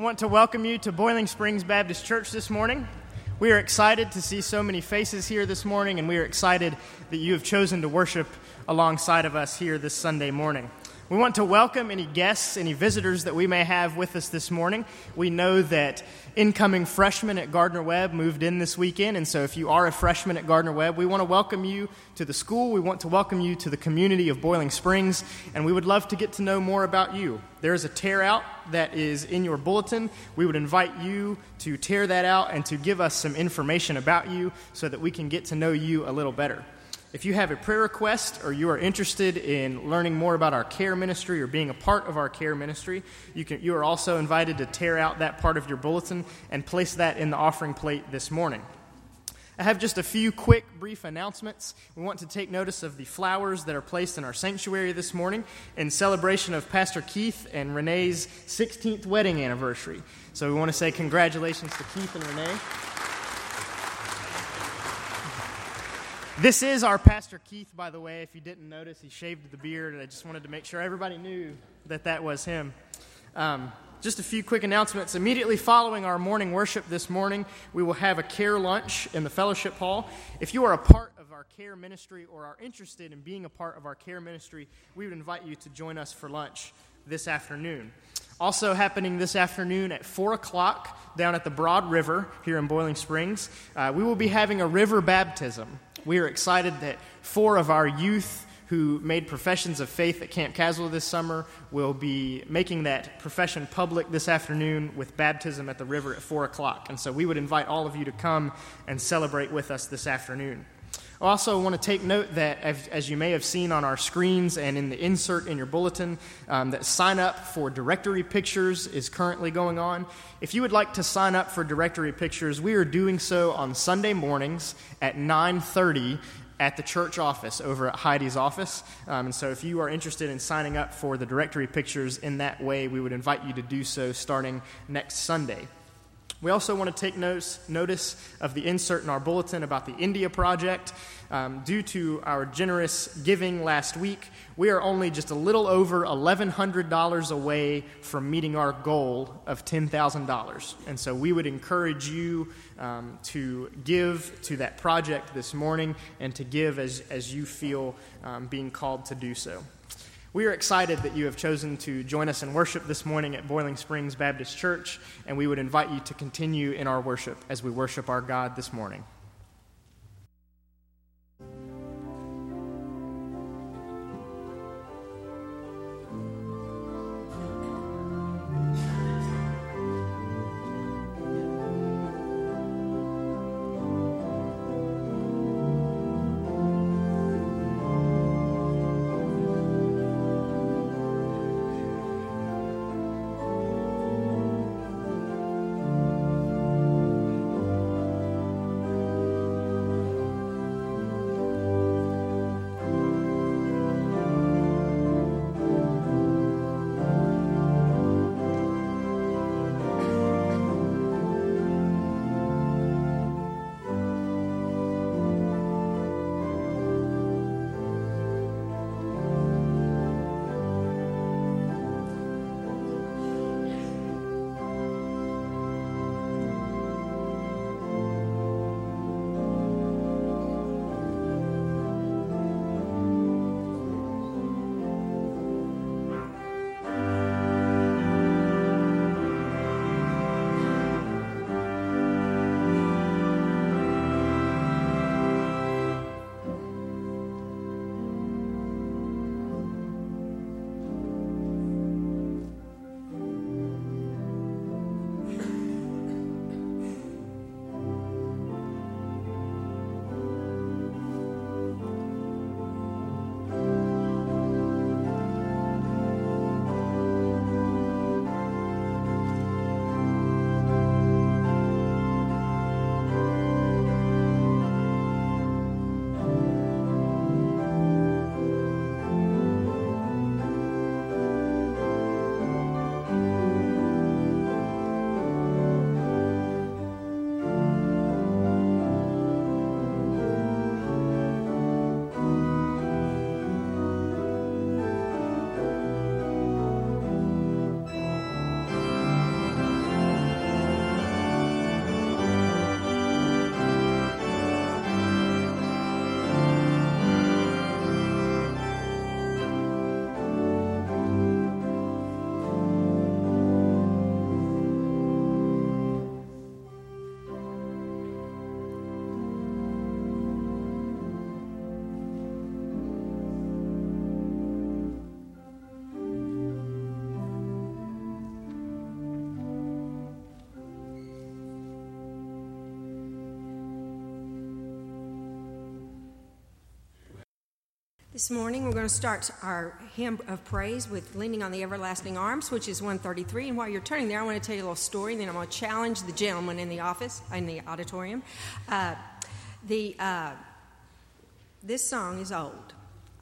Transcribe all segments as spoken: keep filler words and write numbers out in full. I want to welcome you to Boiling Springs Baptist Church this morning. We are excited to see so many faces here this morning, and we are excited that you have chosen to worship alongside of us here this Sunday morning. We want to welcome any guests, any visitors that we may have with us this morning. We know that incoming freshmen at Gardner Webb moved in this weekend, and so if you are a freshman at Gardner Webb, we want to welcome you to the school. We want to welcome you to the community of Boiling Springs, and we would love to get to know more about you. There is a tear out that is in your bulletin. We would invite you to tear that out and to give us some information about you so that we can get to know you a little better. If you have a prayer request or you are interested in learning more about our care ministry or being a part of our care ministry, you can, you are also invited to tear out that part of your bulletin and place that in the offering plate this morning. I have just a few quick, brief announcements. We want to take notice of the flowers that are placed in our sanctuary this morning in celebration of Pastor Keith and Renee's sixteenth wedding anniversary. So we want to say congratulations to Keith and Renee. This is our Pastor Keith, by the way. If you didn't notice, he shaved the beard, and I just wanted to make sure everybody knew that that was him. Um, just a few quick announcements. Immediately following our morning worship this morning, we will have a care lunch in the fellowship hall. If you are a part of our care ministry or are interested in being a part of our care ministry, we would invite you to join us for lunch this afternoon. Also happening this afternoon at four o'clock down at the Broad River here in Boiling Springs, uh, we will be having a river baptism. We are excited that four of our youth who made professions of faith at Camp Caswell this summer will be making that profession public this afternoon with baptism at the river at four o'clock. And so we would invite all of you to come and celebrate with us this afternoon. I also want to take note that, as you may have seen on our screens and in the insert in your bulletin, um, that sign up for directory pictures is currently going on. If you would like to sign up for directory pictures, we are doing so on Sunday mornings at nine thirty at the church office over at Heidi's office. Um, and so if you are interested in signing up for the directory pictures in that way, we would invite you to do so starting next Sunday. We also want to take notice, notice of the insert in our bulletin about the India Project. Um, due to our generous giving last week, we are only just a little over eleven hundred dollars away from meeting our goal of ten thousand dollars. And so we would encourage you um, to give to that project this morning and to give as, as you feel um, being called to do so. We are excited that you have chosen to join us in worship this morning at Boiling Springs Baptist Church, and we would invite you to continue in our worship as we worship our God this morning. This morning we're going to start our hymn of praise with Leaning on the Everlasting Arms, which is one thirty-three. And while you're turning there, I want to tell you a little story, and then I'm going to challenge the gentleman in the office, in the auditorium. Uh, the uh, this song is old.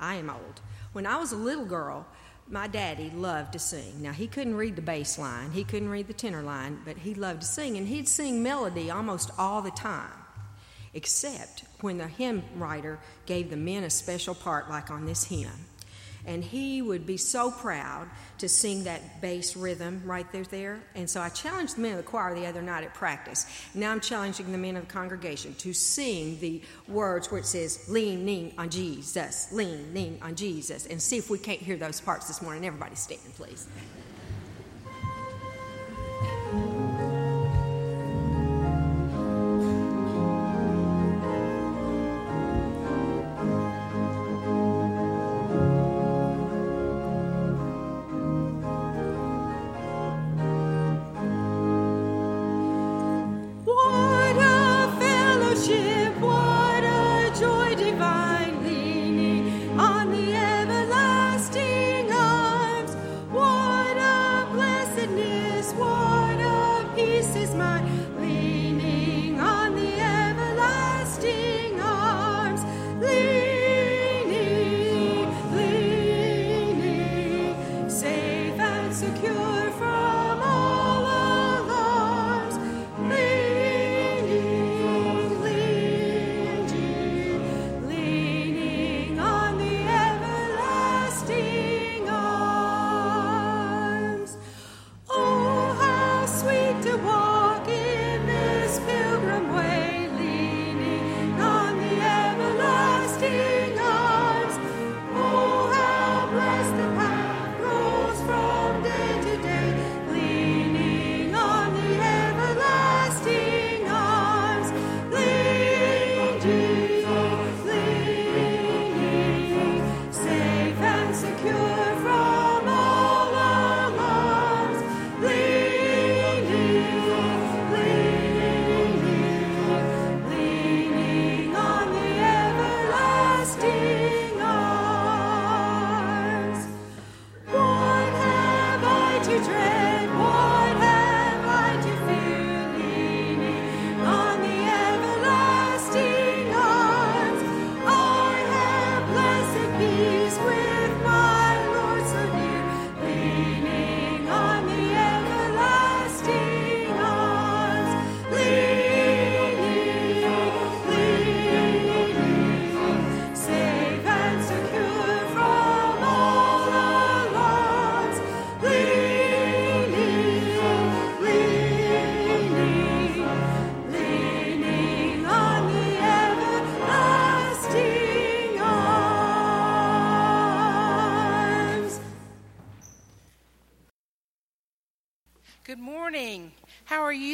I am old. When I was a little girl, my daddy loved to sing. Now, he couldn't read the bass line. He couldn't read the tenor line, but he loved to sing. And he'd sing melody almost all the time, except when the hymn writer gave the men a special part, like on this hymn. And he would be so proud to sing that bass rhythm right there, there. And so I challenged the men of the choir the other night at practice. Now I'm challenging the men of the congregation to sing the words where it says, leaning on Jesus, leaning on Jesus, and see if we can't hear those parts this morning. Everybody stand, please.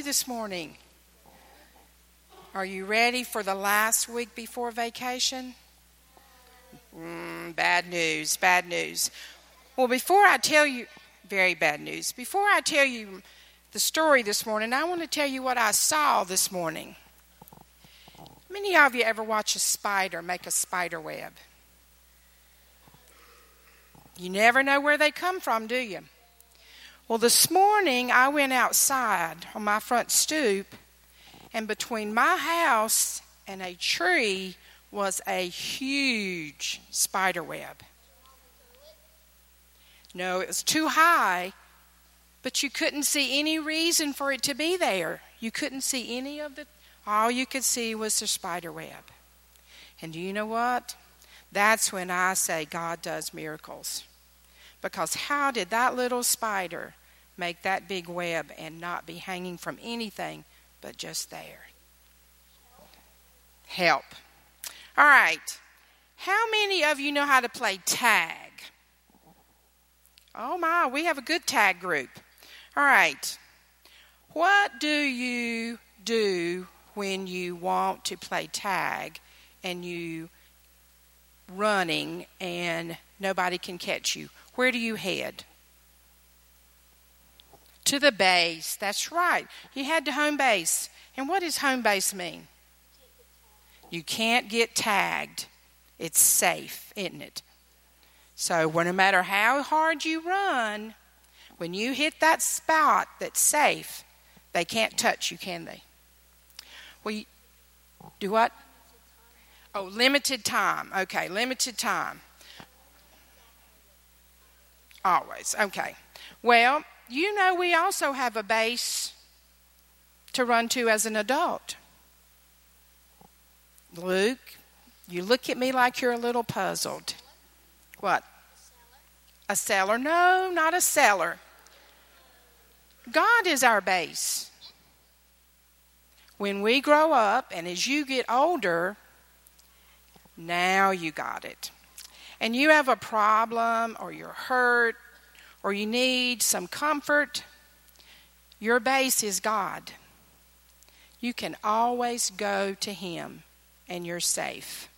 This morning, are you ready for the last week before vacation? Mm, bad news, bad news. Well, before I tell you, very bad news. Before I tell you the story this morning, I want to tell you what I saw this morning. Many of you ever watch a spider make a spider web? You never know where they come from, do you? Well, this morning I went outside on my front stoop, and between my house and a tree was a huge spider web. No, it was too high, but you couldn't see any reason for it to be there. You couldn't see any of the, all you could see was the spider web. And do you know what? That's when I say God does miracles. Because how did that little spider make that big web and not be hanging from anything but just there? Help. All right. How many of you know how to play tag? Oh, my. We have a good tag group. All right. What do you do when you want to play tag and you running and nobody can catch you? Where do you head? To the base. That's right. You head to home base. And what does home base mean? You can't get tagged. It's safe, isn't it? So no matter how hard you run, when you hit that spot that's safe, they can't touch you, can they? Well, you, do what? Oh, limited time. Okay, limited time. Always. Okay. Well, you know we also have a base to run to as an adult. Luke, you look at me like you're a little puzzled. What? A cellar? No, not a cellar. God is our base. When we grow up and as you get older, now you got it. And you have a problem or you're hurt or you need some comfort, your base is God. You can always go to Him and you're safe.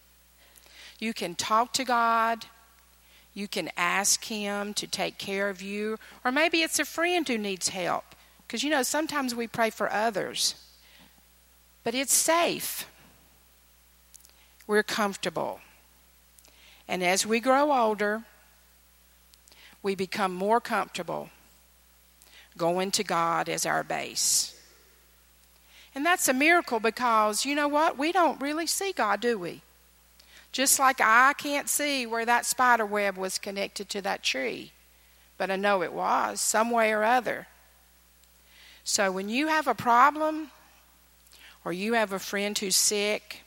You can talk to God. You can ask Him to take care of you. Or maybe it's a friend who needs help. Because, you know, sometimes we pray for others. But it's safe. We're comfortable. And as we grow older, we become more comfortable going to God as our base. And that's a miracle because, you know what? We don't really see God, do we? Just like I can't see where that spider web was connected to that tree. But I know it was, some way or other. So when you have a problem, or you have a friend who's sick,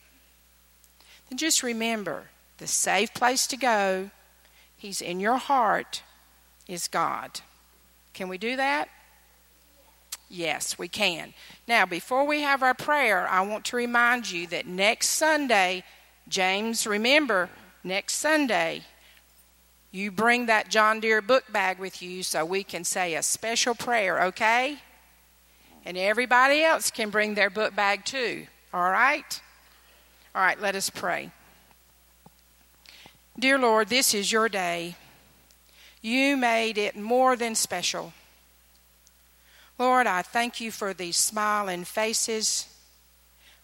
then just remember, the safe place to go, He's in your heart, is God. Can we do that? Yes, we can. Now, before we have our prayer, I want to remind you that next Sunday, James, remember, next Sunday, you bring that John Deere book bag with you so we can say a special prayer, okay? And everybody else can bring their book bag too, all right? All right, let us pray. Dear Lord, this is your day. You made it more than special. Lord, I thank you for these smiling faces,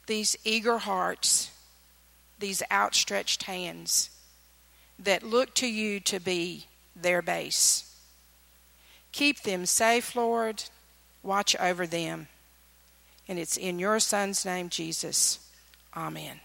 these eager hearts, these outstretched hands that look to you to be their base. Keep them safe, Lord. Watch over them. And it's in your Son's name, Jesus. Amen.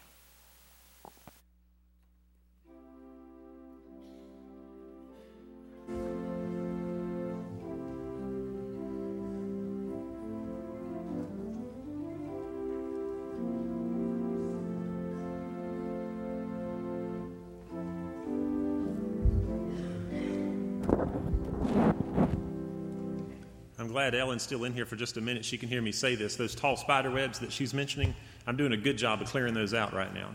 I'm glad Ellen's still in here for just a minute. She can hear me say this. Those tall spider webs that she's mentioning, I'm doing a good job of clearing those out right now.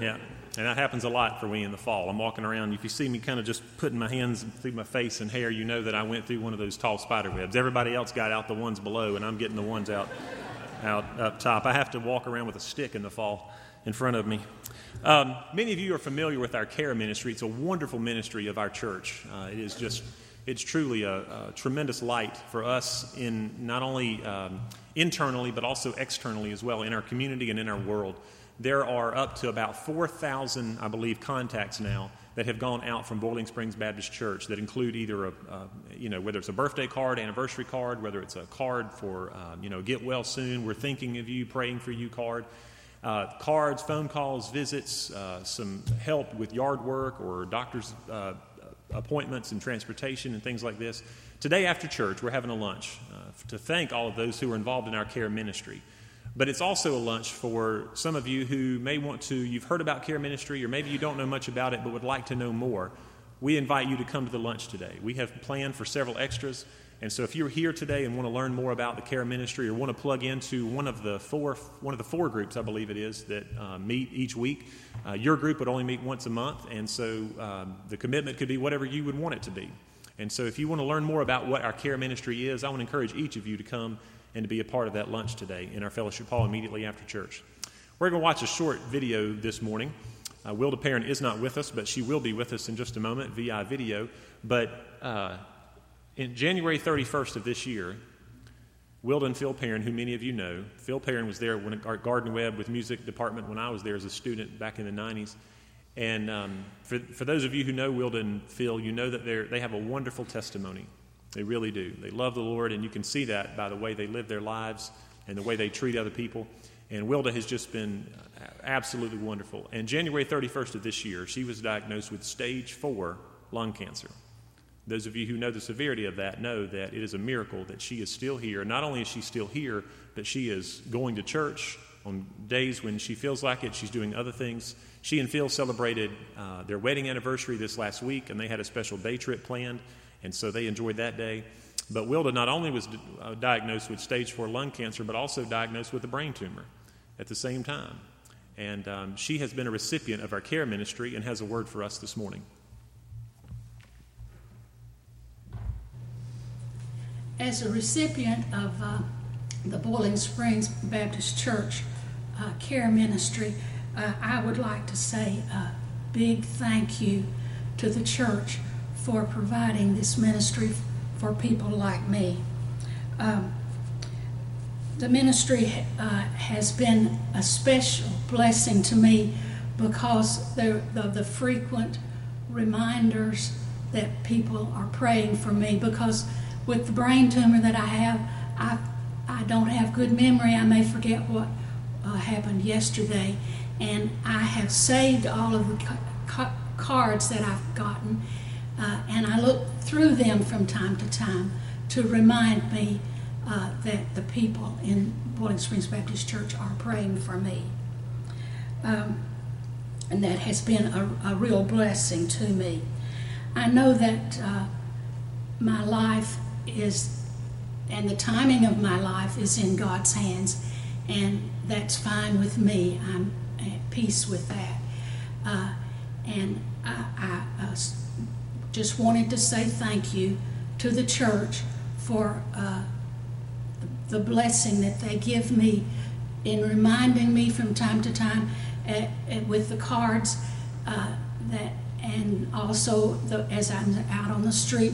Yeah, and that happens a lot for me in the fall. I'm walking around. If you see me kind of just putting my hands through my face and hair, you know that I went through one of those tall spider webs. Everybody else got out the ones below, and I'm getting the ones out, out up top. I have to walk around with a stick in the fall in front of me. Um, many of you are familiar with our care ministry. It's a wonderful ministry of our church. Uh, it is just... It's truly a, a tremendous light for us in not only um, internally, but also externally as well in our community and in our world. There are up to about four thousand, I believe, contacts now that have gone out from Boiling Springs Baptist Church that include either a, a you know, whether it's a birthday card, anniversary card, whether it's a card for, um, you know, get well soon, we're thinking of you, praying for you card. Uh, cards, phone calls, visits, uh, some help with yard work or doctor's uh appointments and transportation and things like this. Today after church, we're having a lunch uh, to thank all of those who are involved in our care ministry. But it's also a lunch for some of you who may want to, you've heard about care ministry or maybe you don't know much about it but would like to know more. We invite you to come to the lunch today. We have planned for several extras. And so if you're here today and want to learn more about the care ministry or want to plug into one of the four one of the four groups, I believe it is, that uh, meet each week, uh, your group would only meet once a month. And so um, the commitment could be whatever you would want it to be. And so if you want to learn more about what our care ministry is, I want to encourage each of you to come and to be a part of that lunch today in our fellowship hall immediately after church. We're going to watch a short video this morning. Uh, Wilda Perrin is not with us, but she will be with us in just a moment via video. But... Uh, In January thirty-first of this year, Wilda and Phil Perrin, who many of you know, Phil Perrin was there when at Gardner Webb with music department when I was there as a student back in the nineties, And um, for for those of you who know Wilda and Phil, you know that they they have a wonderful testimony. They really do. They love the Lord, and you can see that by the way they live their lives and the way they treat other people. And Wilda has just been absolutely wonderful. And January thirty-first of this year, she was diagnosed with stage four lung cancer. Those of you who know the severity of that know that it is a miracle that she is still here. Not only is she still here, but she is going to church on days when she feels like it. She's doing other things. She and Phil celebrated uh, their wedding anniversary this last week, and they had a special day trip planned, and so they enjoyed that day. But Wilda not only was uh, diagnosed with stage four lung cancer, but also diagnosed with a brain tumor at the same time. And um, she has been a recipient of our care ministry and has a word for us this morning. As a recipient of uh, the Boiling Springs Baptist Church uh, care ministry, uh, I would like to say a big thank you to the church for providing this ministry for people like me. Um, the ministry uh, has been a special blessing to me because of the frequent reminders that people are praying for me, because with the brain tumor that I have, I I don't have good memory. I may forget what uh, happened yesterday. And I have saved all of the ca- cards that I've gotten, uh, and I look through them from time to time to remind me uh, that the people in Boiling Springs Baptist Church are praying for me. Um, and that has been a, a real blessing to me. I know that uh, my life is, and the timing of my life is in God's hands, and that's fine with me. I'm at peace with that. Uh, and I, I uh, just wanted to say thank you to the church for uh, the blessing that they give me in reminding me from time to time at, at, with the cards uh, that, and also the, as I'm out on the street,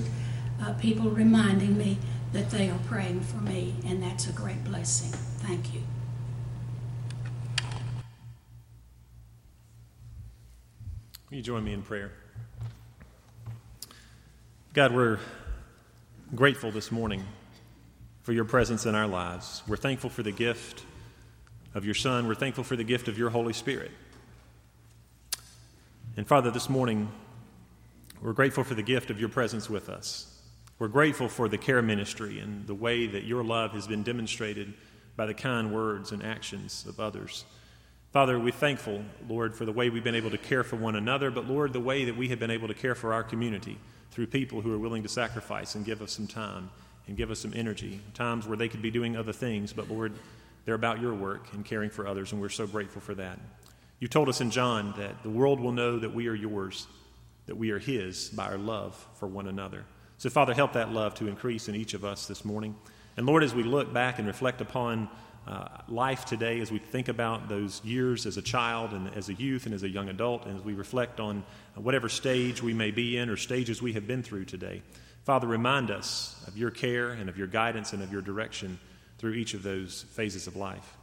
uh, people reminding me that they are praying for me, and that's a great blessing. Thank you. Will you join me in prayer? God, we're grateful this morning for your presence in our lives. We're thankful for the gift of your Son. We're thankful for the gift of your Holy Spirit. And Father, this morning, we're grateful for the gift of your presence with us. We're grateful for the care ministry and the way that your love has been demonstrated by the kind words and actions of others. Father, we're thankful, Lord, for the way we've been able to care for one another, but Lord, the way that we have been able to care for our community through people who are willing to sacrifice and give us some time and give us some energy, times where they could be doing other things, but Lord, they're about your work and caring for others, and we're so grateful for that. You told us in John that the world will know that we are yours, that we are his, by our love for one another. So, Father, help that love to increase in each of us this morning. And, Lord, as we look back and reflect upon uh, life today, as we think about those years as a child and as a youth and as a young adult, and as we reflect on whatever stage we may be in or stages we have been through today, Father, remind us of your care and of your guidance and of your direction through each of those phases of life.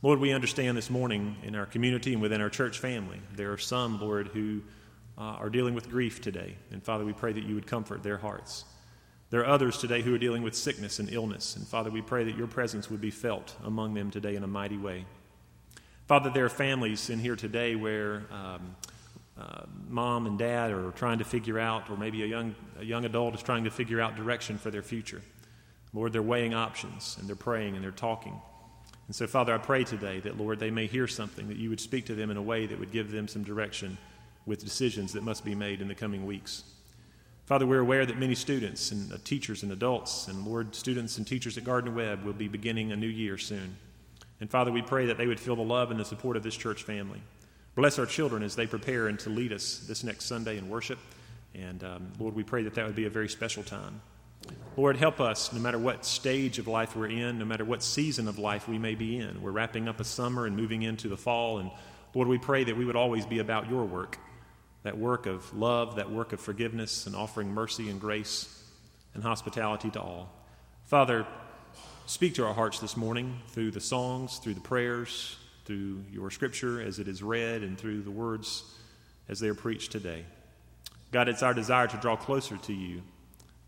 Lord, we understand this morning in our community and within our church family, there are some, Lord, who Uh, are dealing with grief today. And, Father, we pray that you would comfort their hearts. There are others today who are dealing with sickness and illness. And, Father, we pray that your presence would be felt among them today in a mighty way. Father, there are families in here today where um, uh, mom and dad are trying to figure out, or maybe a young, a young adult is trying to figure out direction for their future. Lord, they're weighing options, and they're praying, and they're talking. And so, Father, I pray today that, Lord, they may hear something, that you would speak to them in a way that would give them some direction with decisions that must be made in the coming weeks. Father, we're aware that many students and uh, teachers and adults and, Lord, students and teachers at Gardner Webb will be beginning a new year soon. And, Father, we pray that they would feel the love and the support of this church family. Bless our children as they prepare and to lead us this next Sunday in worship. And, um, Lord, we pray that that would be a very special time. Lord, help us no matter what stage of life we're in, no matter what season of life we may be in. We're wrapping up a summer and moving into the fall. And, Lord, we pray that we would always be about your work, that work of love, that work of forgiveness, and offering mercy and grace and hospitality to all. Father, speak to our hearts this morning through the songs, through the prayers, through your scripture as it is read, and through the words as they are preached today. God, it's our desire to draw closer to you.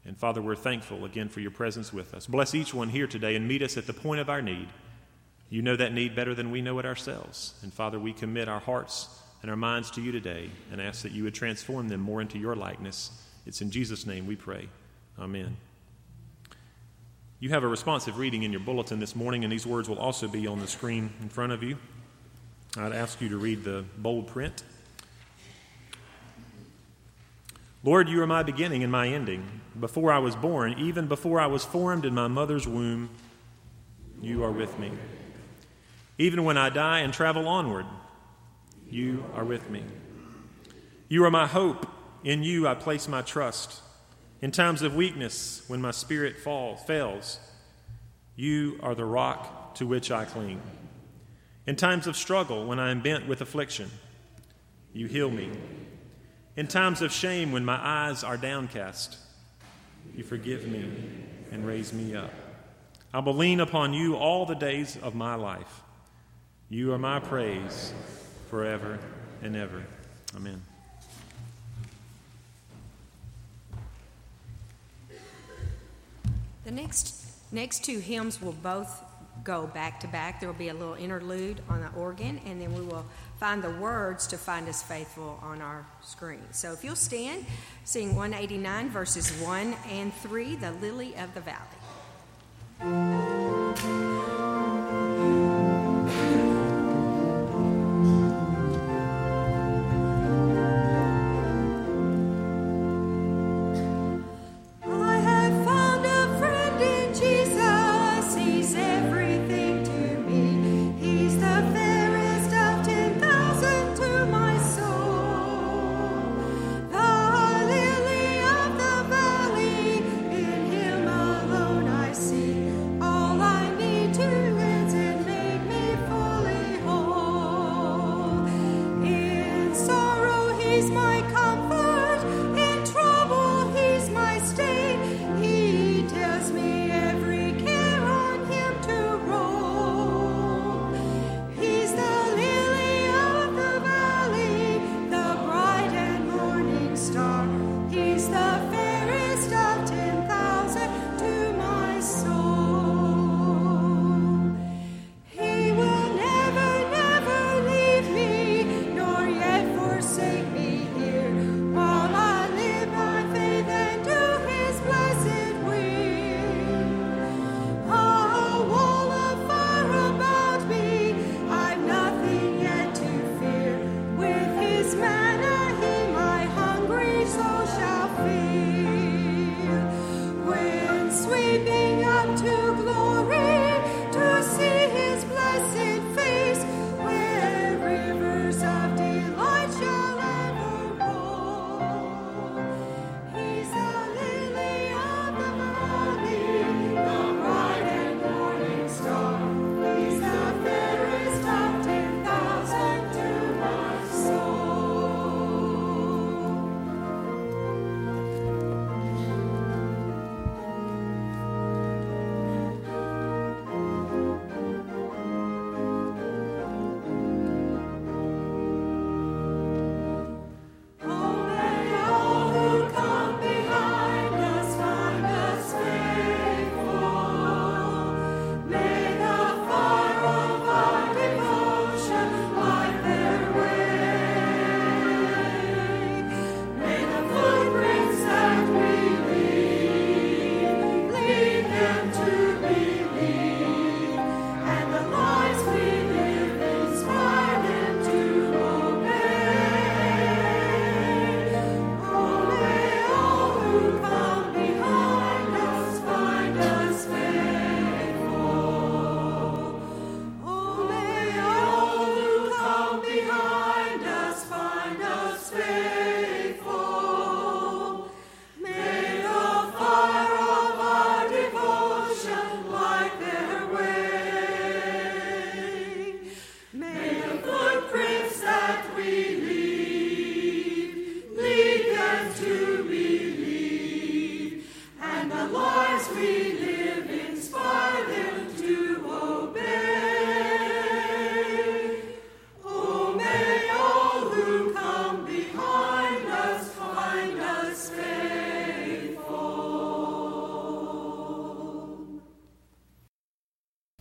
And Father, we're thankful again for your presence with us. Bless each one here today and meet us at the point of our need. You know that need better than we know it ourselves. And Father, we commit our hearts and our minds to you today and ask that you would transform them more into your likeness. It's in Jesus' name we pray. Amen. You have a responsive reading in your bulletin this morning, and these words will also be on the screen in front of you. I'd ask you to read the bold print. Lord, you are my beginning and my ending. Before I was born, even before I was formed in my mother's womb, you are with me. Even when I die and travel onward, you are with me. You are my hope. In you I place my trust. In times of weakness, when my spirit falls, fails, you are the rock to which I cling. In times of struggle, when I am bent with affliction, you heal me. In times of shame, when my eyes are downcast, you forgive me and raise me up. I will lean upon you all the days of my life. You are my praise forever and ever. Amen. The next next two hymns will both go back to back. There will be a little interlude on the organ, and then we will find the words to find us faithful on our screen. So if you'll stand, sing one eighty-nine, verses one and three, The Lily of the Valley. Love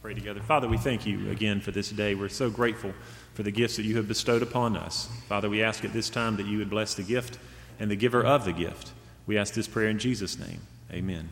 Pray together. Father, we thank you again for this day. We're so grateful for the gifts that you have bestowed upon us. Father, we ask at this time that you would bless the gift and the giver of the gift. We ask this prayer in Jesus' name. Amen.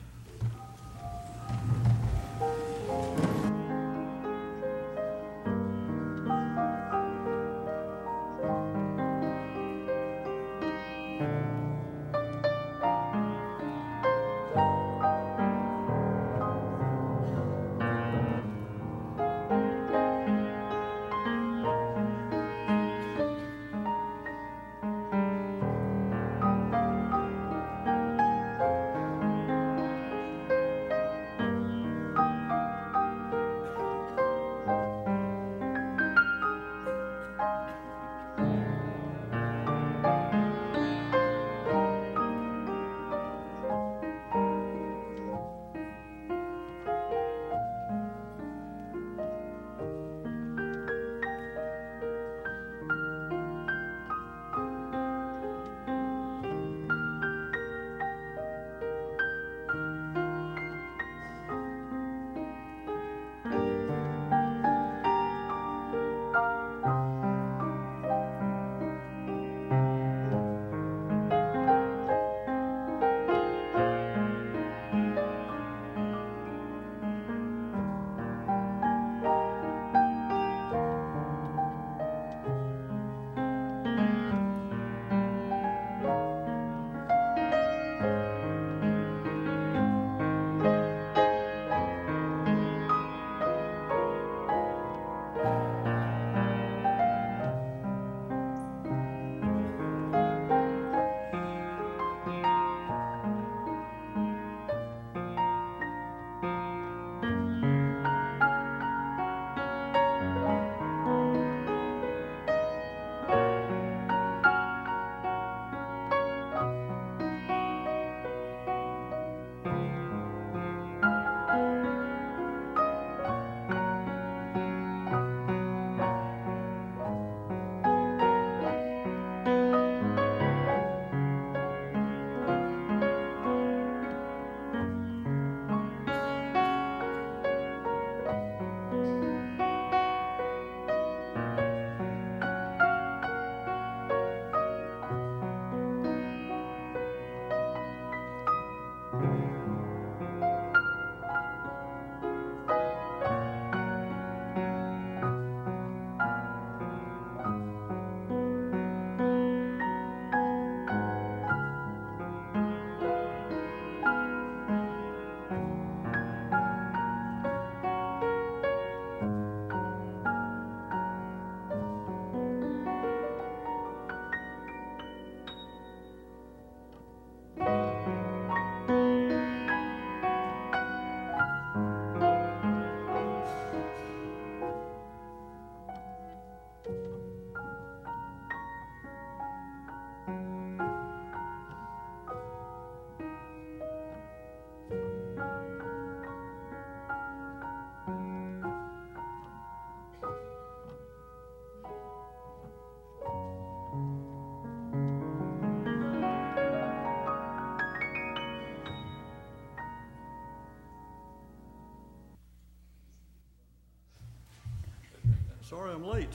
Sorry I'm late.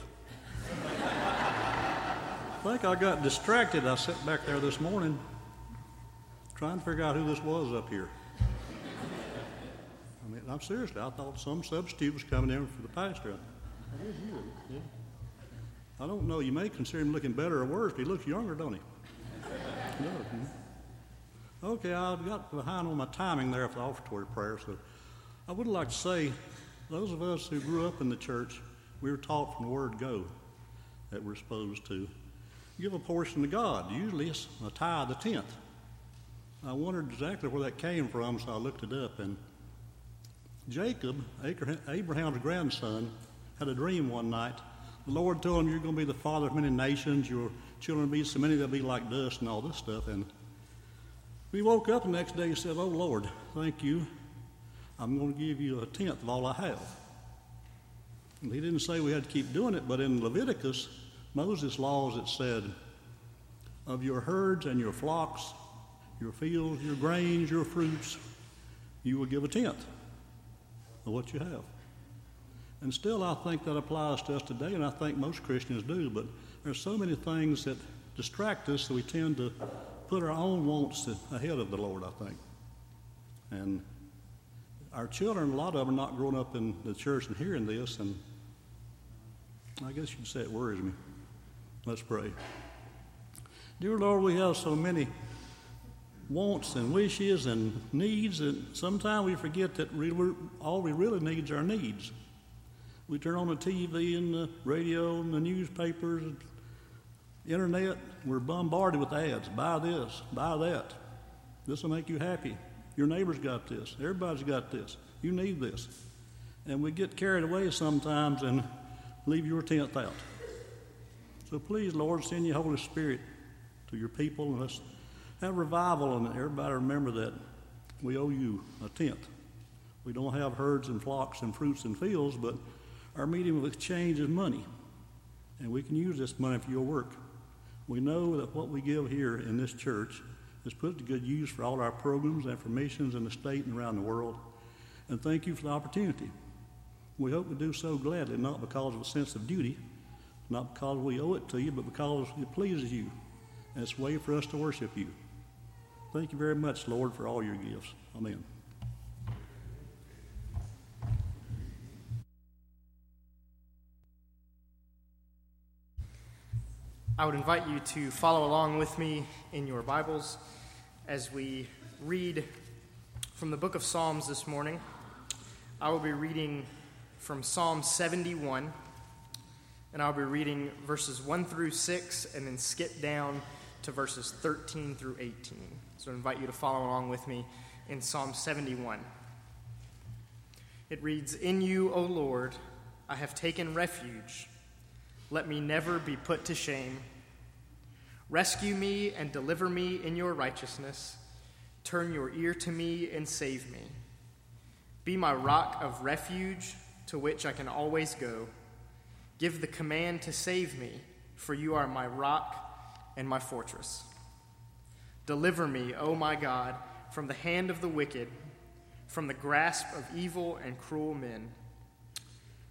I think I got distracted. I sat back there this morning trying to figure out who this was up here. I mean, I'm seriously, I thought some substitute was coming in for the pastor. Yeah. I don't know, you may consider him looking better or worse, but he looks younger, don't he? No. Okay, I got behind on my timing there for the offertory prayer, so I would like to say those of us who grew up in the church, we were taught from the word go that we're supposed to give a portion to God. Usually it's a tithe, a tenth. I wondered exactly where that came from, so I looked it up. And Jacob, Abraham's grandson, had a dream one night. The Lord told him, you're going to be the father of many nations. Your children will be so many they'll be like dust and all this stuff. And we woke up the next day and said, oh, Lord, thank you. I'm going to give you a tenth of all I have. He didn't say we had to keep doing it, but in Leviticus, Moses' laws, it said, of your herds and your flocks, your fields, your grains, your fruits, you will give a tenth of what you have. And still I think that applies to us today, and I think most Christians do, but there's so many things that distract us that we tend to put our own wants ahead of the Lord, I think. And our children, a lot of them are not growing up in the church and hearing this, and I guess you can say it worries me. Let's pray. Dear Lord, we have so many wants and wishes and needs, and sometimes we forget that all we really need are needs. We turn on the T V and the radio and the newspapers and internet. We're bombarded with ads. Buy this, buy that. This will make you happy. Your neighbor's got this. Everybody's got this. You need this. And we get carried away sometimes and leave your tenth out. So please, Lord, send your Holy Spirit to your people, and let's have revival, and everybody remember that we owe you a tenth. We don't have herds and flocks and fruits and fields, but our medium of exchange is money, and we can use this money for your work. We know that what we give here in this church is put to good use for all our programs and for missions in the state and around the world, and thank you for the opportunity. We hope we do so gladly, not because of a sense of duty, not because we owe it to you, but because it pleases you, and it's a way for us to worship you. Thank you very much, Lord, for all your gifts. Amen. I would invite you to follow along with me in your Bibles as we read from the book of Psalms this morning. I will be reading from Psalm seventy-one, and I'll be reading verses one through six and then skip down to verses thirteen through eighteen. So I invite you to follow along with me in Psalm seventy-one. It reads, "In you, O Lord, I have taken refuge. Let me never be put to shame. Rescue me and deliver me in your righteousness. Turn your ear to me and save me. Be my rock of refuge, to which I can always go. Give the command to save me, for you are my rock and my fortress. Deliver me, O my God, from the hand of the wicked, from the grasp of evil and cruel men.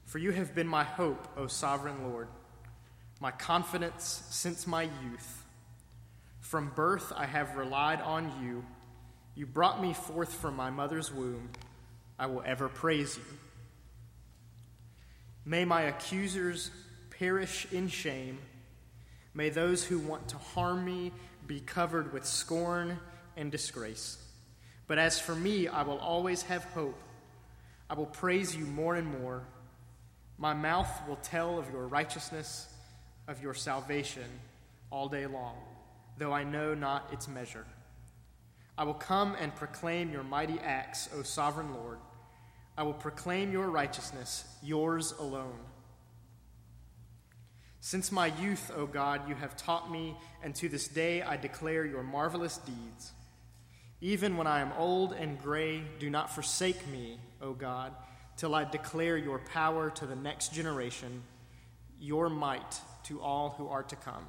For you have been my hope, O sovereign Lord, my confidence since my youth. From birth I have relied on you. You brought me forth from my mother's womb. I will ever praise you. May my accusers perish in shame. May those who want to harm me be covered with scorn and disgrace. But as for me, I will always have hope. I will praise you more and more. My mouth will tell of your righteousness, of your salvation all day long, though I know not its measure. I will come and proclaim your mighty acts, O sovereign Lord. I will proclaim your righteousness, yours alone. Since my youth, O God, you have taught me, and to this day I declare your marvelous deeds. Even when I am old and gray, do not forsake me, O God, till I declare your power to the next generation, your might to all who are to come."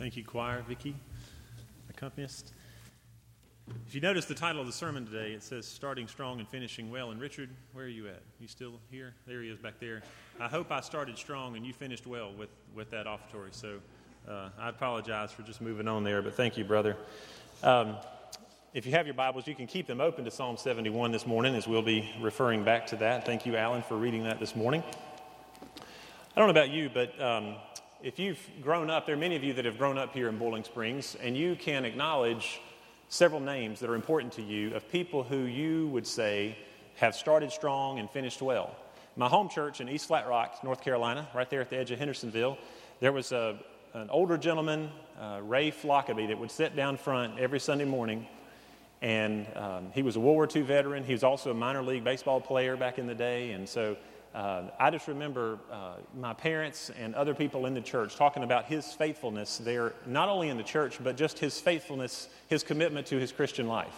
Thank you, choir, Vicki, accompanist. If you notice the title of the sermon today, it says Starting Strong and Finishing Well. And Richard, where are you at? You still here? There he is back there. I hope I started strong and you finished well with, with that offertory. So uh, I apologize for just moving on there, but thank you, brother. Um, if you have your Bibles, you can keep them open to Psalm seventy-one this morning, as we'll be referring back to that. Thank you, Alan, for reading that this morning. I don't know about you, but um, if you've grown up, there are many of you that have grown up here in Boiling Springs, and you can acknowledge several names that are important to you of people who you would say have started strong and finished well. My home church in East Flat Rock, North Carolina, right there at the edge of Hendersonville, there was a, an older gentleman, uh, Rafe Lockaby, that would sit down front every Sunday morning, and um, he was a World War Two veteran. He was also a minor league baseball player back in the day, and so uh, I just remember uh, my parents and other people in the church talking about his faithfulness there, not only in the church, but just his faithfulness, his commitment to his Christian life.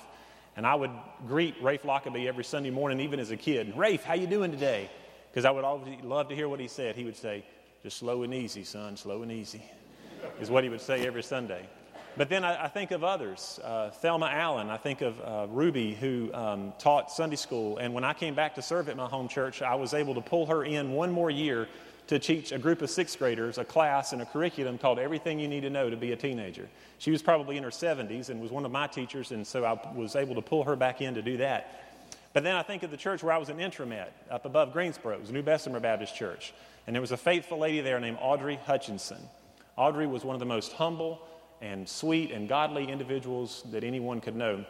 And I would greet Rafe Lockaby every Sunday morning, even as a kid. Rafe, how you doing today? Because I would always love to hear what he said. He would say, just slow and easy, son, slow and easy, is what he would say every Sunday. But then I, I think of others. Uh, Thelma Allen, I think of uh, Ruby, who um, taught Sunday school. And when I came back to serve at my home church, I was able to pull her in one more year to teach a group of sixth graders a class and a curriculum called Everything You Need to Know to Be a Teenager. She was probably in her seventies and was one of my teachers, and so I was able to pull her back in to do that. But then I think of the church where I was an interim at, up above Greensboro. It was New Bessemer Baptist Church. And there was a faithful lady there named Audrey Hutchinson. Audrey was one of the most humble and sweet and godly individuals that anyone could know.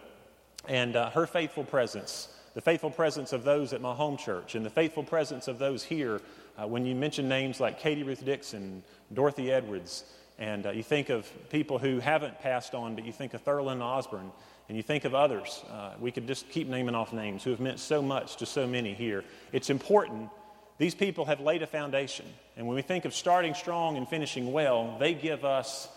And uh, her faithful presence, the faithful presence of those at my home church, and the faithful presence of those here, uh, when you mention names like Katie Ruth Dixon, Dorothy Edwards, and uh, you think of people who haven't passed on, but you think of Thurland Osborne, and you think of others. Uh, we could just keep naming off names who have meant so much to so many here. It's important. These people have laid a foundation. And when we think of starting strong and finishing well, they give us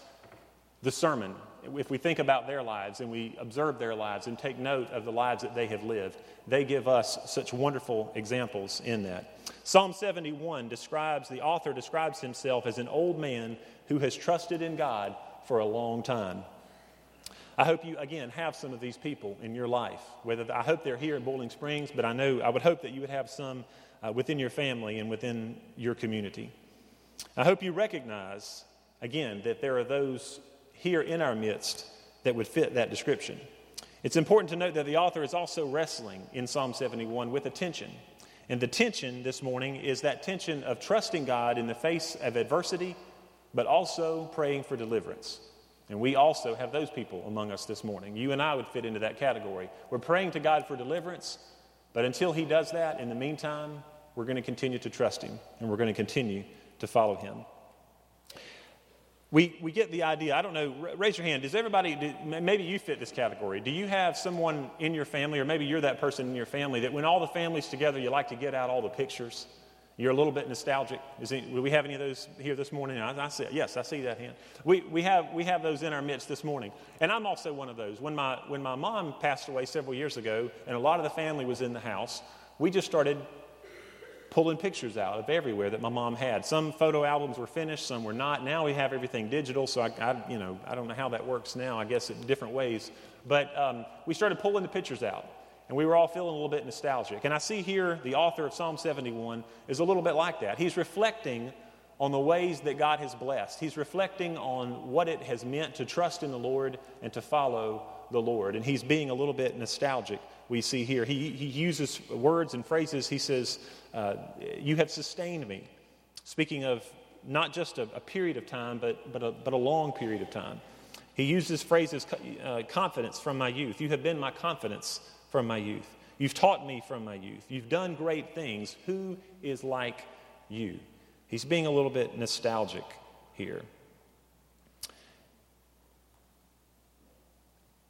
the sermon, if we think about their lives and we observe their lives and take note of the lives that they have lived, they give us such wonderful examples in that. Psalm seventy-one describes, the author describes himself as an old man who has trusted in God for a long time. I hope you, again, have some of these people in your life. Whether I hope they're here in Boiling Springs, but I know, I would hope that you would have some uh, within your family and within your community. I hope you recognize, again, that there are those here in our midst that would fit that description. It's important to note that the author is also wrestling in Psalm seventy-one with a tension. And the tension this morning is that tension of trusting God in the face of adversity, but also praying for deliverance. And we also have those people among us this morning. You and I would fit into that category. We're praying to God for deliverance, but until he does that, in the meantime, we're going to continue to trust him, and we're going to continue to follow him. We we get the idea. I don't know. Raise your hand. Does everybody, do, maybe you fit this category. Do you have someone in your family, or maybe you're that person in your family, that when all the family's together, you like to get out all the pictures? You're a little bit nostalgic. Is it, will we have any of those here this morning? I, I see, yes, I see that hand. We we have we have those in our midst this morning. And I'm also one of those. When my when my mom passed away several years ago, and a lot of the family was in the house, we just started pulling pictures out of everywhere that my mom had. Some photo albums were finished, some were not. Now we have everything digital, so I, I you know, I don't know how that works now. I guess in different ways. But um, we started pulling the pictures out, and we were all feeling a little bit nostalgic. And I see here the author of Psalm seventy-one is a little bit like that. He's reflecting on the ways that God has blessed. He's reflecting on what it has meant to trust in the Lord and to follow the Lord. And he's being a little bit nostalgic. We see here, he he uses words and phrases. He says, uh, you have sustained me. Speaking of not just a, a period of time, but but a, but a long period of time. He uses phrases, uh, confidence from my youth. You have been my confidence from my youth. You've taught me from my youth. You've done great things. Who is like you? He's being a little bit nostalgic here.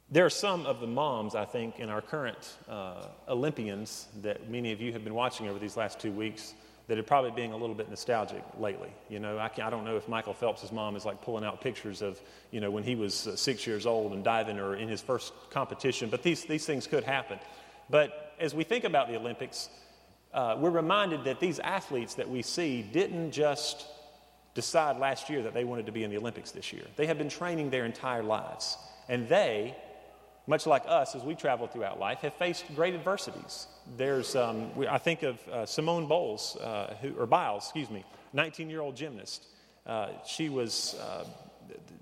There are some of the moms, I think, in our current uh, Olympians that many of you have been watching over these last two weeks that are probably being a little bit nostalgic lately. You know, I, I don't know if Michael Phelps' mom is like pulling out pictures of, you know, when he was uh, six years old and diving or in his first competition, but these, these things could happen. But as we think about the Olympics, uh, we're reminded that these athletes that we see didn't just decide last year that they wanted to be in the Olympics this year. They have been training their entire lives. And they, much like us as we travel throughout life, have faced great adversities. There's, um, we, I think of uh, Simone Biles, uh, who, or Biles, excuse me, nineteen-year-old gymnast. Uh, she was, uh,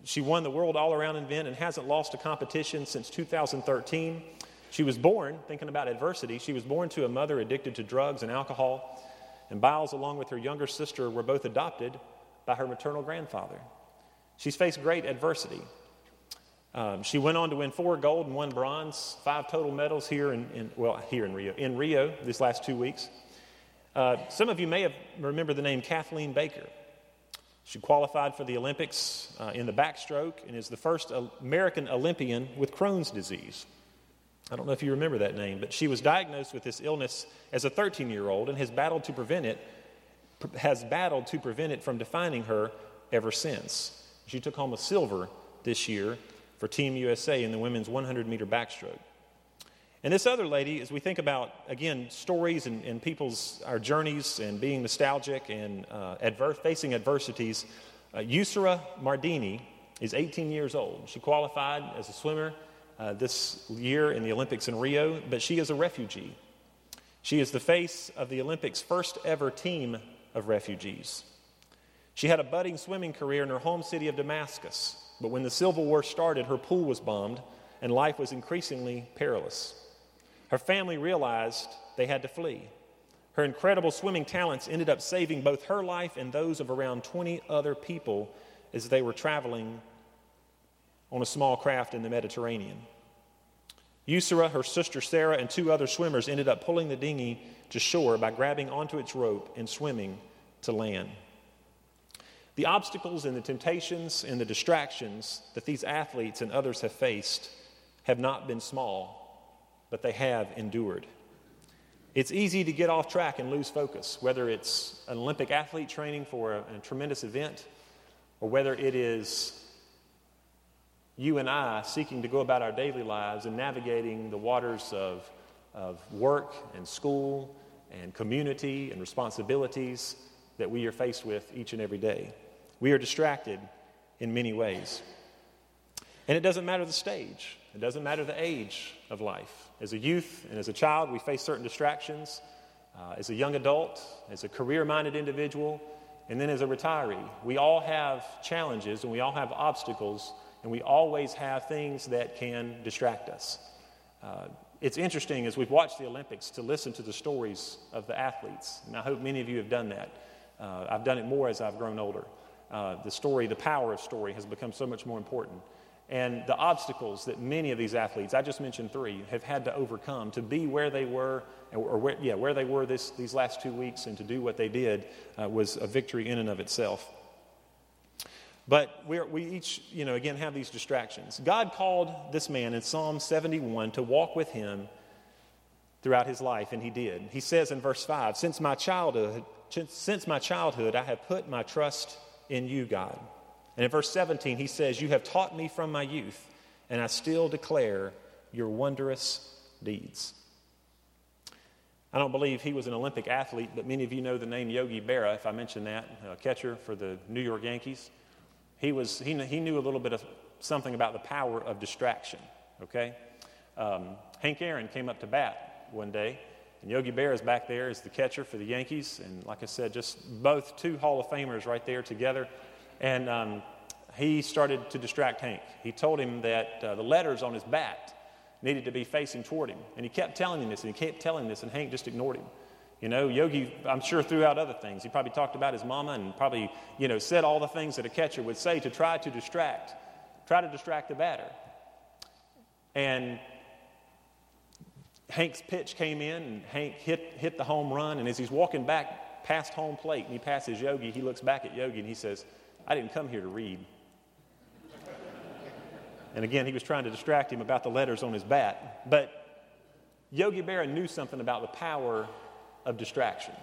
she won the world all-around event and hasn't lost a competition since two thousand thirteen. She was born, thinking about adversity, she was born to a mother addicted to drugs and alcohol. And Biles, along with her younger sister, were both adopted by her maternal grandfather. She's faced great adversity. Um, she went on to win four gold and one bronze, five total medals here in, in well, here in Rio, in Rio this last two weeks. Uh, some of you may have remember the name Kathleen Baker. She qualified for the Olympics uh, in the backstroke and is the first American Olympian with Crohn's disease. I don't know if you remember that name, but she was diagnosed with this illness as a thirteen-year-old and has battled to prevent it. has battled to prevent it from defining her ever since. She took home a silver this year for Team U S A in the women's one hundred meter backstroke. And this other lady, as we think about, again, stories and, and people's, our journeys and being nostalgic and uh, adverse, facing adversities, uh, Yusra Mardini is eighteen years old. She qualified as a swimmer uh, this year in the Olympics in Rio, but she is a refugee. She is the face of the Olympics' first ever team of refugees. She had a budding swimming career in her home city of Damascus, but when the Civil War started, her pool was bombed and life was increasingly perilous. Her family realized they had to flee. Her incredible swimming talents ended up saving both her life and those of around twenty other people as they were traveling on a small craft in the Mediterranean. Yusra, her sister Sarah, and two other swimmers ended up pulling the dinghy to shore by grabbing onto its rope and swimming to land. The obstacles and the temptations and the distractions that these athletes and others have faced have not been small, but they have endured. It's easy to get off track and lose focus, whether it's an Olympic athlete training for a, a tremendous event, or whether it is you and I seeking to go about our daily lives and navigating the waters of of work and school and community and responsibilities that we are faced with each and every day. We are distracted in many ways. And it doesn't matter the stage. It doesn't matter the age of life. As a youth and as a child, we face certain distractions. Uh, as a young adult, as a career-minded individual, and then as a retiree, we all have challenges and we all have obstacles, and we always have things that can distract us. Uh, It's interesting, as we've watched the Olympics, to listen to the stories of the athletes. And I hope many of you have done that. Uh, I've done it more as I've grown older. Uh, the story, the power of story, has become so much more important. And the obstacles that many of these athletes, I just mentioned three, have had to overcome to be where they were, or where, yeah, where they were this, these last two weeks and to do what they did uh, was a victory in and of itself. But we're, we each, you know, again, have these distractions. God called this man in Psalm seventy-one to walk with him throughout his life, and he did. He says in verse five, Since my childhood, since my childhood, I have put my trust in you, God. And in verse seventeen, he says, You have taught me from my youth, and I still declare your wondrous deeds. I don't believe he was an Olympic athlete, but many of you know the name Yogi Berra, if I mention that, a catcher for the New York Yankees. He was. He he knew a little bit of something about the power of distraction, okay? Um, Hank Aaron came up to bat one day, and Yogi Berra is back there as the catcher for the Yankees, and like I said, just both two Hall of Famers right there together, and um, he started to distract Hank. He told him that uh, the letters on his bat needed to be facing toward him, and he kept telling him this, and he kept telling this, and Hank just ignored him. You know, Yogi, I'm sure, threw out other things. He probably talked about his mama and probably, you know, said all the things that a catcher would say to try to distract, try to distract the batter. And Hank's pitch came in, and Hank hit, hit the home run, and as he's walking back past home plate and he passes Yogi, he looks back at Yogi and he says, I didn't come here to read. And again, he was trying to distract him about the letters on his bat. But Yogi Berra knew something about the power of distraction.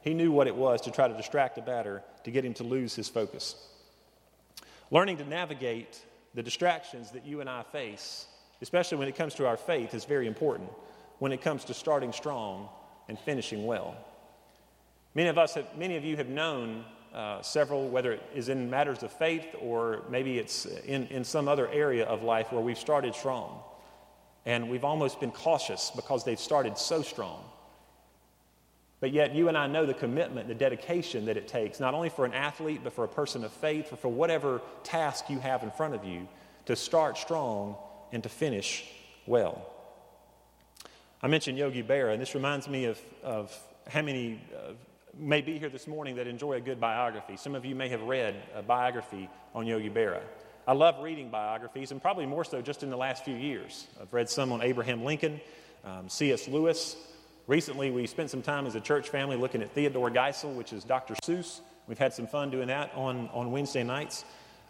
He knew what it was to try to distract a batter to get him to lose his focus. Learning to navigate the distractions that you and I face, especially when it comes to our faith, is very important when it comes to starting strong and finishing well. Many of us have, many of you have known uh, several, whether it is in matters of faith or maybe it's in, in some other area of life where we've started strong. And we've almost been cautious because they've started so strong. But yet you and I know the commitment, the dedication that it takes, not only for an athlete, but for a person of faith, or for whatever task you have in front of you, to start strong and to finish well. I mentioned Yogi Berra, and this reminds me of, of how many uh, may be here this morning that enjoy a good biography. Some of you may have read a biography on Yogi Berra. I love reading biographies, and probably more so just in the last few years. I've read some on Abraham Lincoln, um, C S Lewis. Recently, we spent some time as a church family looking at Theodore Geisel, which is Doctor Seuss. We've had some fun doing that on, on Wednesday nights.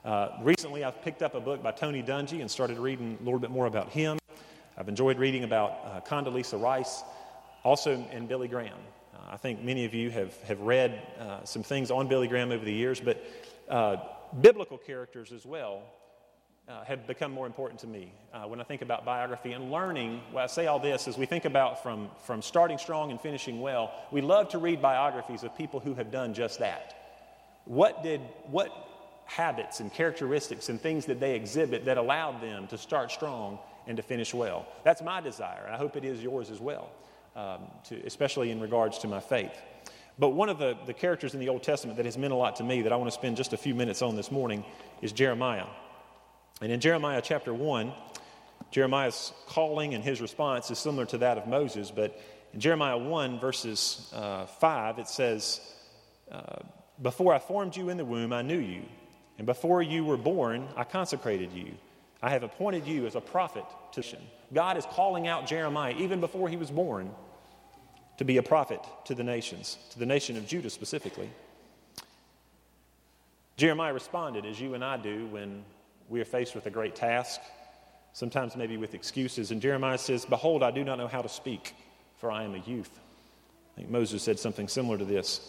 Uh, recently, I've picked up a book by Tony Dungy and started reading a little bit more about him. I've enjoyed reading about uh, Condoleezza Rice, also and Billy Graham. Uh, I think many of you have, have read uh, some things on Billy Graham over the years, but uh, biblical characters as well uh, have become more important to me uh, when I think about biography and learning. Well, I say all this as we think about from, from starting strong and finishing well, we love to read biographies of people who have done just that. What did, what habits and characteristics and things that they exhibit that allowed them to start strong and to finish well? That's my desire. I hope it is yours as well, um, to, especially in regards to my faith. But one of the, the characters in the Old Testament that has meant a lot to me that I want to spend just a few minutes on this morning is Jeremiah. And in Jeremiah chapter one, Jeremiah's calling and his response is similar to that of Moses, but in Jeremiah one verses uh, five, it says, uh, "Before I formed you in the womb, I knew you. And before you were born, I consecrated you. I have appointed you as a prophet to the nation." God is calling out Jeremiah, even before he was born, to be a prophet to the nations, to the nation of Judah specifically. Jeremiah responded, as you and I do when we are faced with a great task, sometimes maybe with excuses. And Jeremiah says, "Behold, I do not know how to speak, for I am a youth." I think Moses said something similar to this.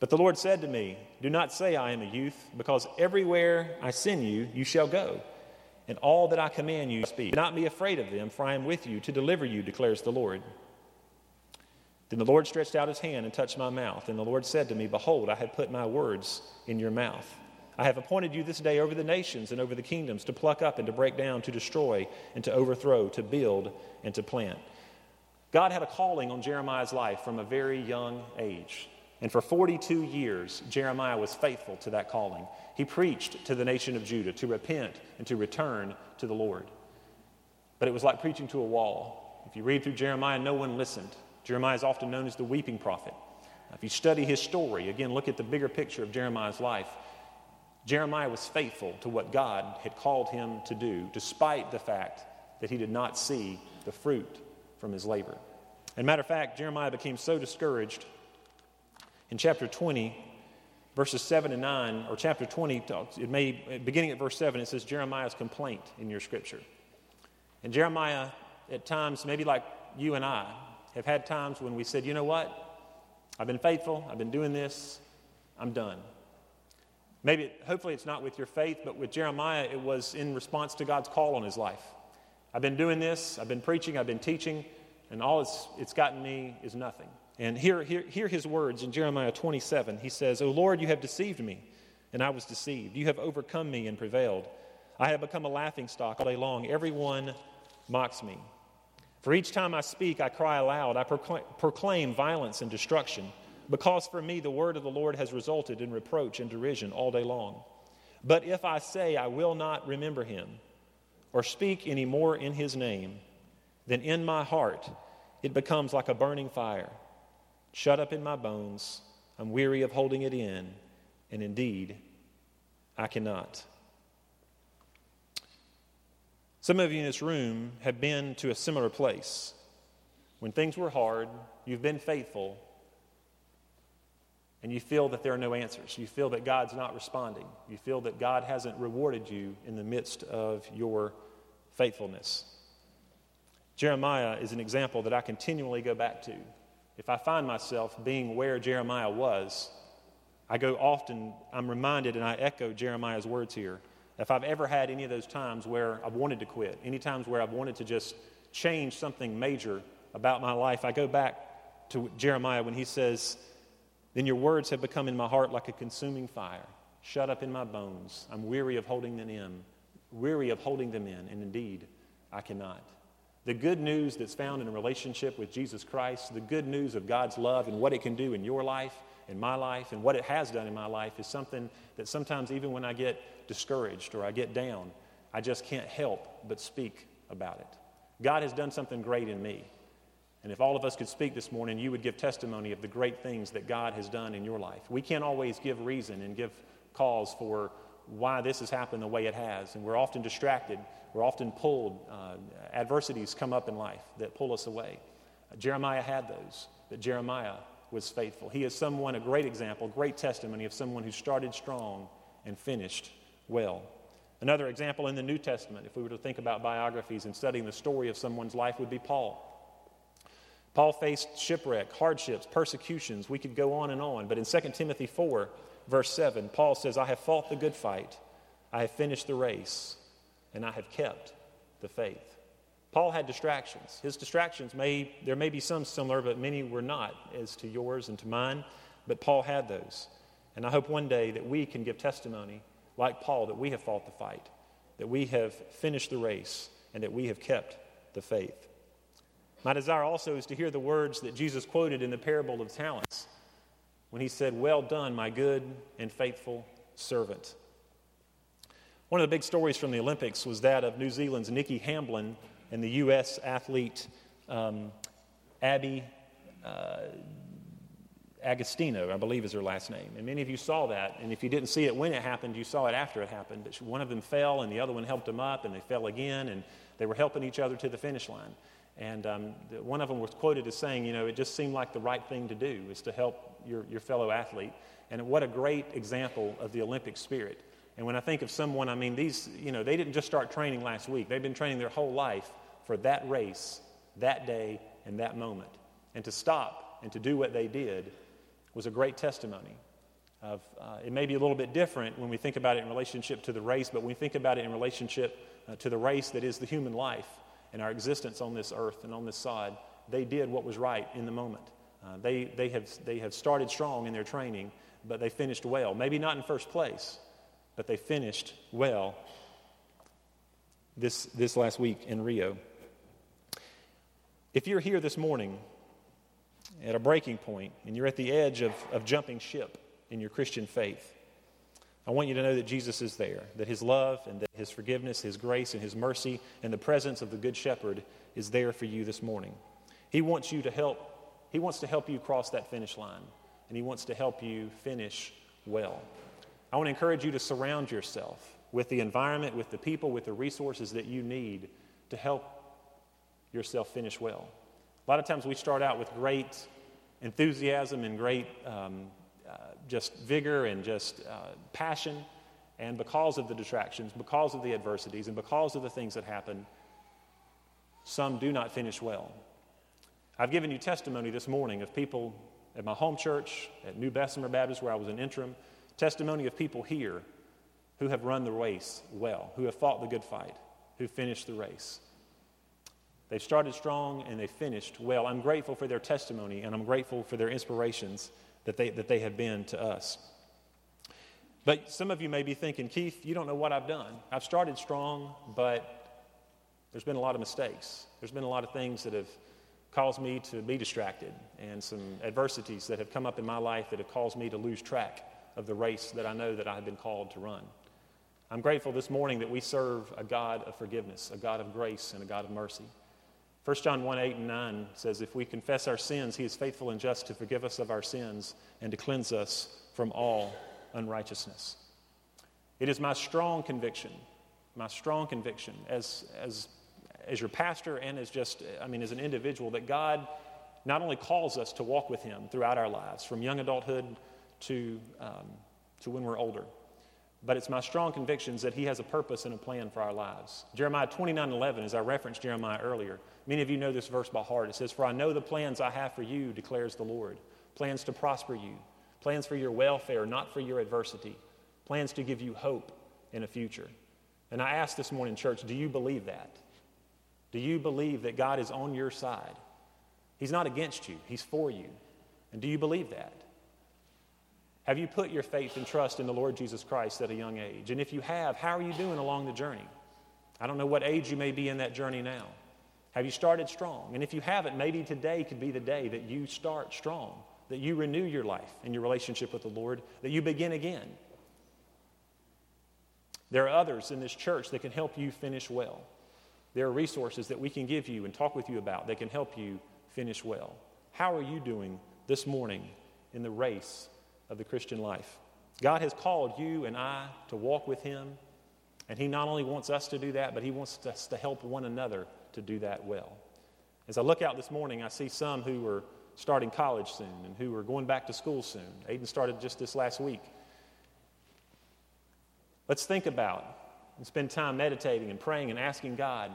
"But the Lord said to me, do not say I am a youth, because everywhere I send you, you shall go. And all that I command you, speak. Do not be afraid of them, for I am with you to deliver you, declares the Lord." Then the Lord stretched out his hand and touched my mouth. And the Lord said to me, "Behold, I have put my words in your mouth. I have appointed you this day over the nations and over the kingdoms, to pluck up and to break down, to destroy and to overthrow, to build and to plant." God had a calling on Jeremiah's life from a very young age. And for forty-two years, Jeremiah was faithful to that calling. He preached to the nation of Judah to repent and to return to the Lord. But it was like preaching to a wall. If you read through Jeremiah, no one listened. Jeremiah is often known as the weeping prophet. If you study his story, again, look at the bigger picture of Jeremiah's life. Jeremiah was faithful to what God had called him to do, despite the fact that he did not see the fruit from his labor. And matter of fact, Jeremiah became so discouraged in chapter twenty, verses seven and nine, or chapter twenty, it may, beginning at verse seven, it says Jeremiah's complaint in your scripture. And Jeremiah, at times, maybe like you and I, have had times when we said, "You know what? I've been faithful. I've been doing this. I'm done." Maybe, hopefully it's not with your faith, but with Jeremiah, it was in response to God's call on his life. "I've been doing this. I've been preaching. I've been teaching. And all it's, it's gotten me is nothing." And hear, hear, hear his words in Jeremiah twenty-seven. He says, "O Lord, you have deceived me, and I was deceived. You have overcome me and prevailed. I have become a laughingstock all day long. Everyone mocks me. For each time I speak, I cry aloud. I proclaim, proclaim violence and destruction, because for me the word of the Lord has resulted in reproach and derision all day long. But if I say I will not remember him, or speak any more in his name, then in my heart it becomes like a burning fire, shut up in my bones. I'm weary of holding it in, and indeed, I cannot." Some of you in this room have been to a similar place. When things were hard, you've been faithful, and you feel that there are no answers. You feel that God's not responding. You feel that God hasn't rewarded you in the midst of your faithfulness. Jeremiah is an example that I continually go back to. If I find myself being where Jeremiah was, I go often, I'm reminded, and I echo Jeremiah's words here. If I've ever had any of those times where I've wanted to quit, any times where I've wanted to just change something major about my life, I go back to Jeremiah when he says, Then your words have become in my heart like a consuming fire, shut up in my bones. I'm weary of holding them in, weary of holding them in, and indeed, I cannot. The good news that's found in a relationship with Jesus Christ, the good news of God's love and what it can do in your life, in my life, and what it has done in my life is something that sometimes even when I get discouraged or I get down, I just can't help but speak about it. God has done something great in me. And if all of us could speak this morning, you would give testimony of the great things that God has done in your life. We can't always give reason and give cause for why this has happened the way it has. And we're often distracted. We're often pulled. Uh, adversities come up in life that pull us away. Uh, Jeremiah had those, but Jeremiah was faithful. He is someone, a great example, great testimony of someone who started strong and finished well. Another example in the New Testament, if we were to think about biographies and studying the story of someone's life, would be Paul. Paul faced shipwreck, hardships, persecutions. We could go on and on. But in Second Timothy four, verse seven, Paul says, I have fought the good fight, I have finished the race, and I have kept the faith. Paul had distractions. His distractions, may there may be some similar, but many were not as to yours and to mine. But Paul had those. And I hope one day that we can give testimony like Paul that we have fought the fight, that we have finished the race, and that we have kept the faith. My desire also is to hear the words that Jesus quoted in the parable of talents when he said, well done, my good and faithful servant. One of the big stories from the Olympics was that of New Zealand's Nikki Hamblin and the U S athlete um, Abby uh, Agostino, I believe is her last name. And many of you saw that, and if you didn't see it when it happened, you saw it after it happened. But one of them fell, and the other one helped them up, and they fell again, and they were helping each other to the finish line. And um, one of them was quoted as saying, you know, it just seemed like the right thing to do is to help your, your fellow athlete. And what a great example of the Olympic spirit. And when I think of someone, I mean, these, you know, they didn't just start training last week. They've been training their whole life for that race, that day, and that moment. And to stop and to do what they did was a great testimony. Of, uh, it may be a little bit different when we think about it in relationship to the race, but when we think about it in relationship uh, to the race that is the human life, and our existence on this earth and on this sod, they did what was right in the moment. Uh, they they have they have started strong in their training, but they finished well. Maybe not in first place, but they finished well this this last week in Rio. If you're here this morning at a breaking point and you're at the edge of, of jumping ship in your Christian faith, I want you to know that Jesus is there, that his love and that his forgiveness, his grace and his mercy and the presence of the Good Shepherd is there for you this morning. He wants you to help. He wants to help you cross that finish line, and he wants to help you finish well. I want to encourage you to surround yourself with the environment, with the people, with the resources that you need to help yourself finish well. A lot of times we start out with great enthusiasm and great um Uh, just vigor and just uh, passion, and because of the distractions, because of the adversities, and because of the things that happen, some do not finish well. I've given you testimony this morning of people at my home church, at New Bessemer Baptist, where I was an interim, testimony of people here who have run the race well, who have fought the good fight, who finished the race. They've started strong and they finished well. I'm grateful for their testimony, and I'm grateful for their inspirations that they that they have been to us. But some of you may be thinking, Keith, you don't know what I've done. I've started strong, but there's been a lot of mistakes. There's been a lot of things that have caused me to be distracted and some adversities that have come up in my life that have caused me to lose track of the race that I know that I have been called to run. I'm grateful this morning that we serve a God of forgiveness, a God of grace, and a God of mercy. First John one, eight and nine says, if we confess our sins, he is faithful and just to forgive us of our sins and to cleanse us from all unrighteousness. It is my strong conviction, my strong conviction as, as, as your pastor and as just, I mean, as an individual, that God not only calls us to walk with him throughout our lives, from young adulthood to, um, to when we're older, but it's my strong convictions that he has a purpose and a plan for our lives. Jeremiah twenty-nine eleven, as I referenced Jeremiah earlier, many of you know this verse by heart. It says, for I know the plans I have for you, declares the Lord, plans to prosper you, plans for your welfare, not for your adversity, plans to give you hope in a future. And I ask this morning, church, do you believe that? Do you believe that God is on your side? He's not against you. He's for you. And do you believe that? Have you put your faith and trust in the Lord Jesus Christ at a young age? And if you have, how are you doing along the journey? I don't know what age you may be in that journey now. Have you started strong? And if you haven't, maybe today could be the day that you start strong, that you renew your life and your relationship with the Lord, that you begin again. There are others in this church that can help you finish well. There are resources that we can give you and talk with you about that can help you finish well. How are you doing this morning in the race of the Christian life? God has called you and I to walk with Him, and He not only wants us to do that, but He wants us to help one another to do that well. As I look out this morning, I see some who are starting college soon and who are going back to school soon. Aiden started just this last week. Let's think about and spend time meditating and praying and asking God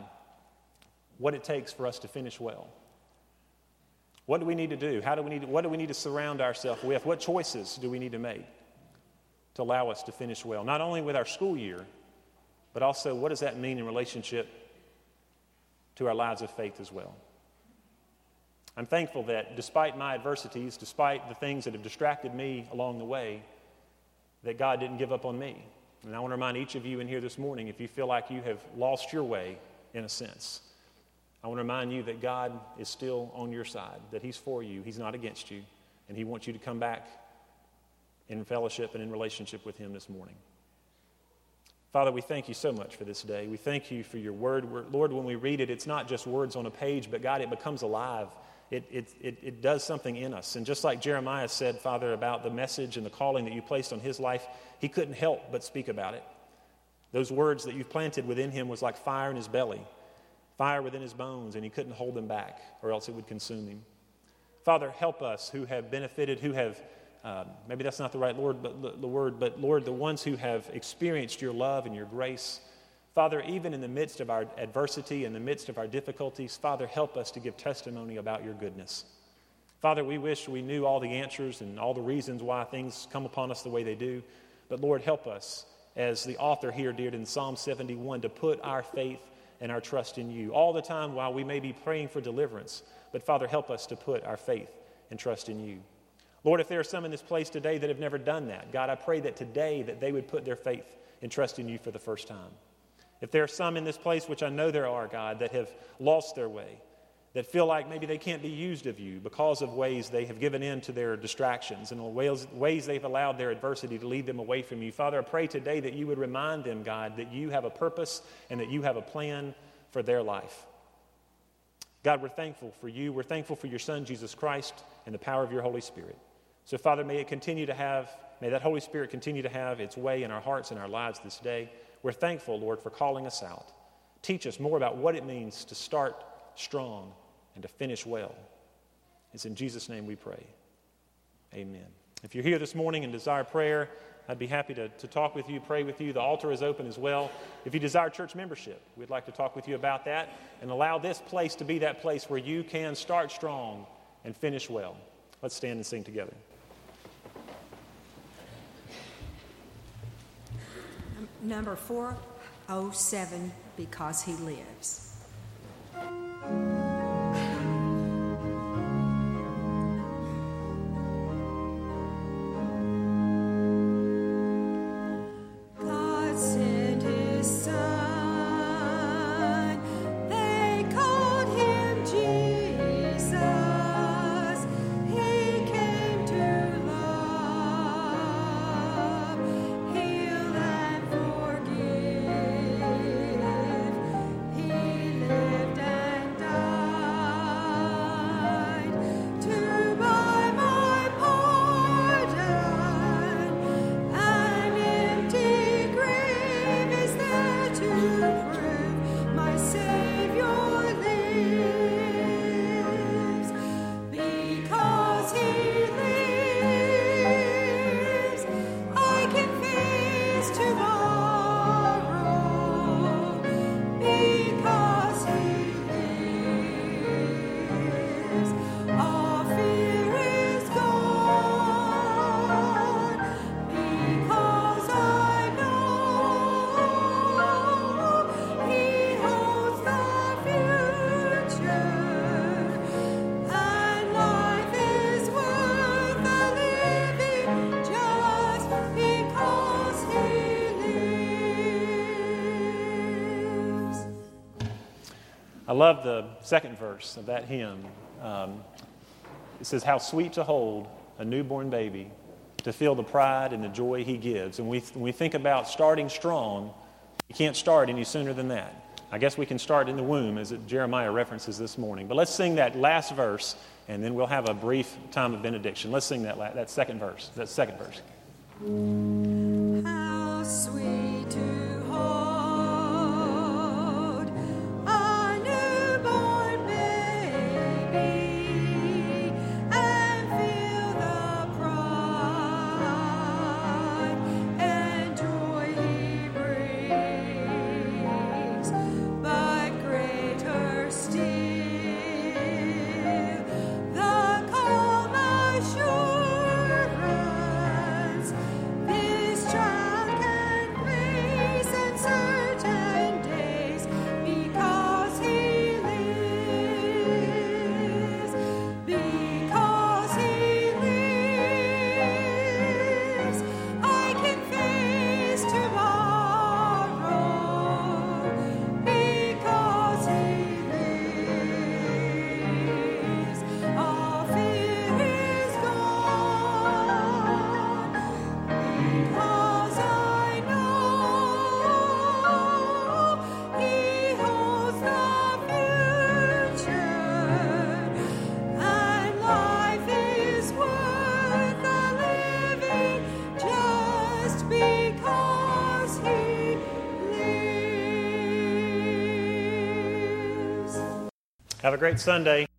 what it takes for us to finish well. What do we need to do? How do we need to, what do we need to surround ourselves with? What choices do we need to make to allow us to finish well? Not only with our school year, but also what does that mean in relationship to our lives of faith as well? I'm thankful that despite my adversities, despite the things that have distracted me along the way, that God didn't give up on me. And I want to remind each of you in here this morning, if you feel like you have lost your way in a sense, I want to remind you that God is still on your side, that He's for you, He's not against you, and He wants you to come back in fellowship and in relationship with Him this morning. Father, we thank You so much for this day. We thank You for Your word. We're, Lord, when we read it, it's not just words on a page, but God, it becomes alive. It, it, it, it does something in us. And just like Jeremiah said, Father, about the message and the calling that You placed on his life, he couldn't help but speak about it. Those words that You planted within him was like fire in his belly, fire within his bones, and he couldn't hold them back or else it would consume him. Father, help us who have benefited, who have, uh, maybe that's not the right word, but the, the word, but Lord, the ones who have experienced Your love and Your grace. Father, even in the midst of our adversity, in the midst of our difficulties, Father, help us to give testimony about Your goodness. Father, we wish we knew all the answers and all the reasons why things come upon us the way they do. But Lord, help us, as the author here did in Psalm seventy-one, to put our faith and our trust in You all the time while we may be praying for deliverance. But Father, help us to put our faith and trust in You. Lord, if there are some in this place today that have never done that, God, I pray that today that they would put their faith and trust in You for the first time. If there are some in this place, which I know there are, God, that have lost their way, that feel like maybe they can't be used of You because of ways they have given in to their distractions and ways, ways they've allowed their adversity to lead them away from You. Father, I pray today that You would remind them, God, that You have a purpose and that You have a plan for their life. God, we're thankful for You. We're thankful for Your Son, Jesus Christ, and the power of Your Holy Spirit. So, Father, may it continue to have, may that Holy Spirit continue to have its way in our hearts and our lives this day. We're thankful, Lord, for calling us out. Teach us more about what it means to start strong and to finish well. It's in Jesus' name we pray. Amen. If you're here this morning and desire prayer, I'd be happy to, to talk with you, pray with you. The altar is open as well. If you desire church membership, we'd like to talk with you about that and allow this place to be that place where you can start strong and finish well. Let's stand and sing together. Number four oh seven, Because He Lives. Lived and died. I love the second verse of that hymn. Um, it says, how sweet to hold a newborn baby, to feel the pride and the joy he gives. And we, when we think about starting strong, you can't start any sooner than that. I guess we can start in the womb, as Jeremiah references this morning. But let's sing that last verse, and then we'll have a brief time of benediction. Let's sing that la- that second verse. That second verse. How sweet to hold a newborn baby and feel the pride and joy he brings, but greater still. Have a great Sunday.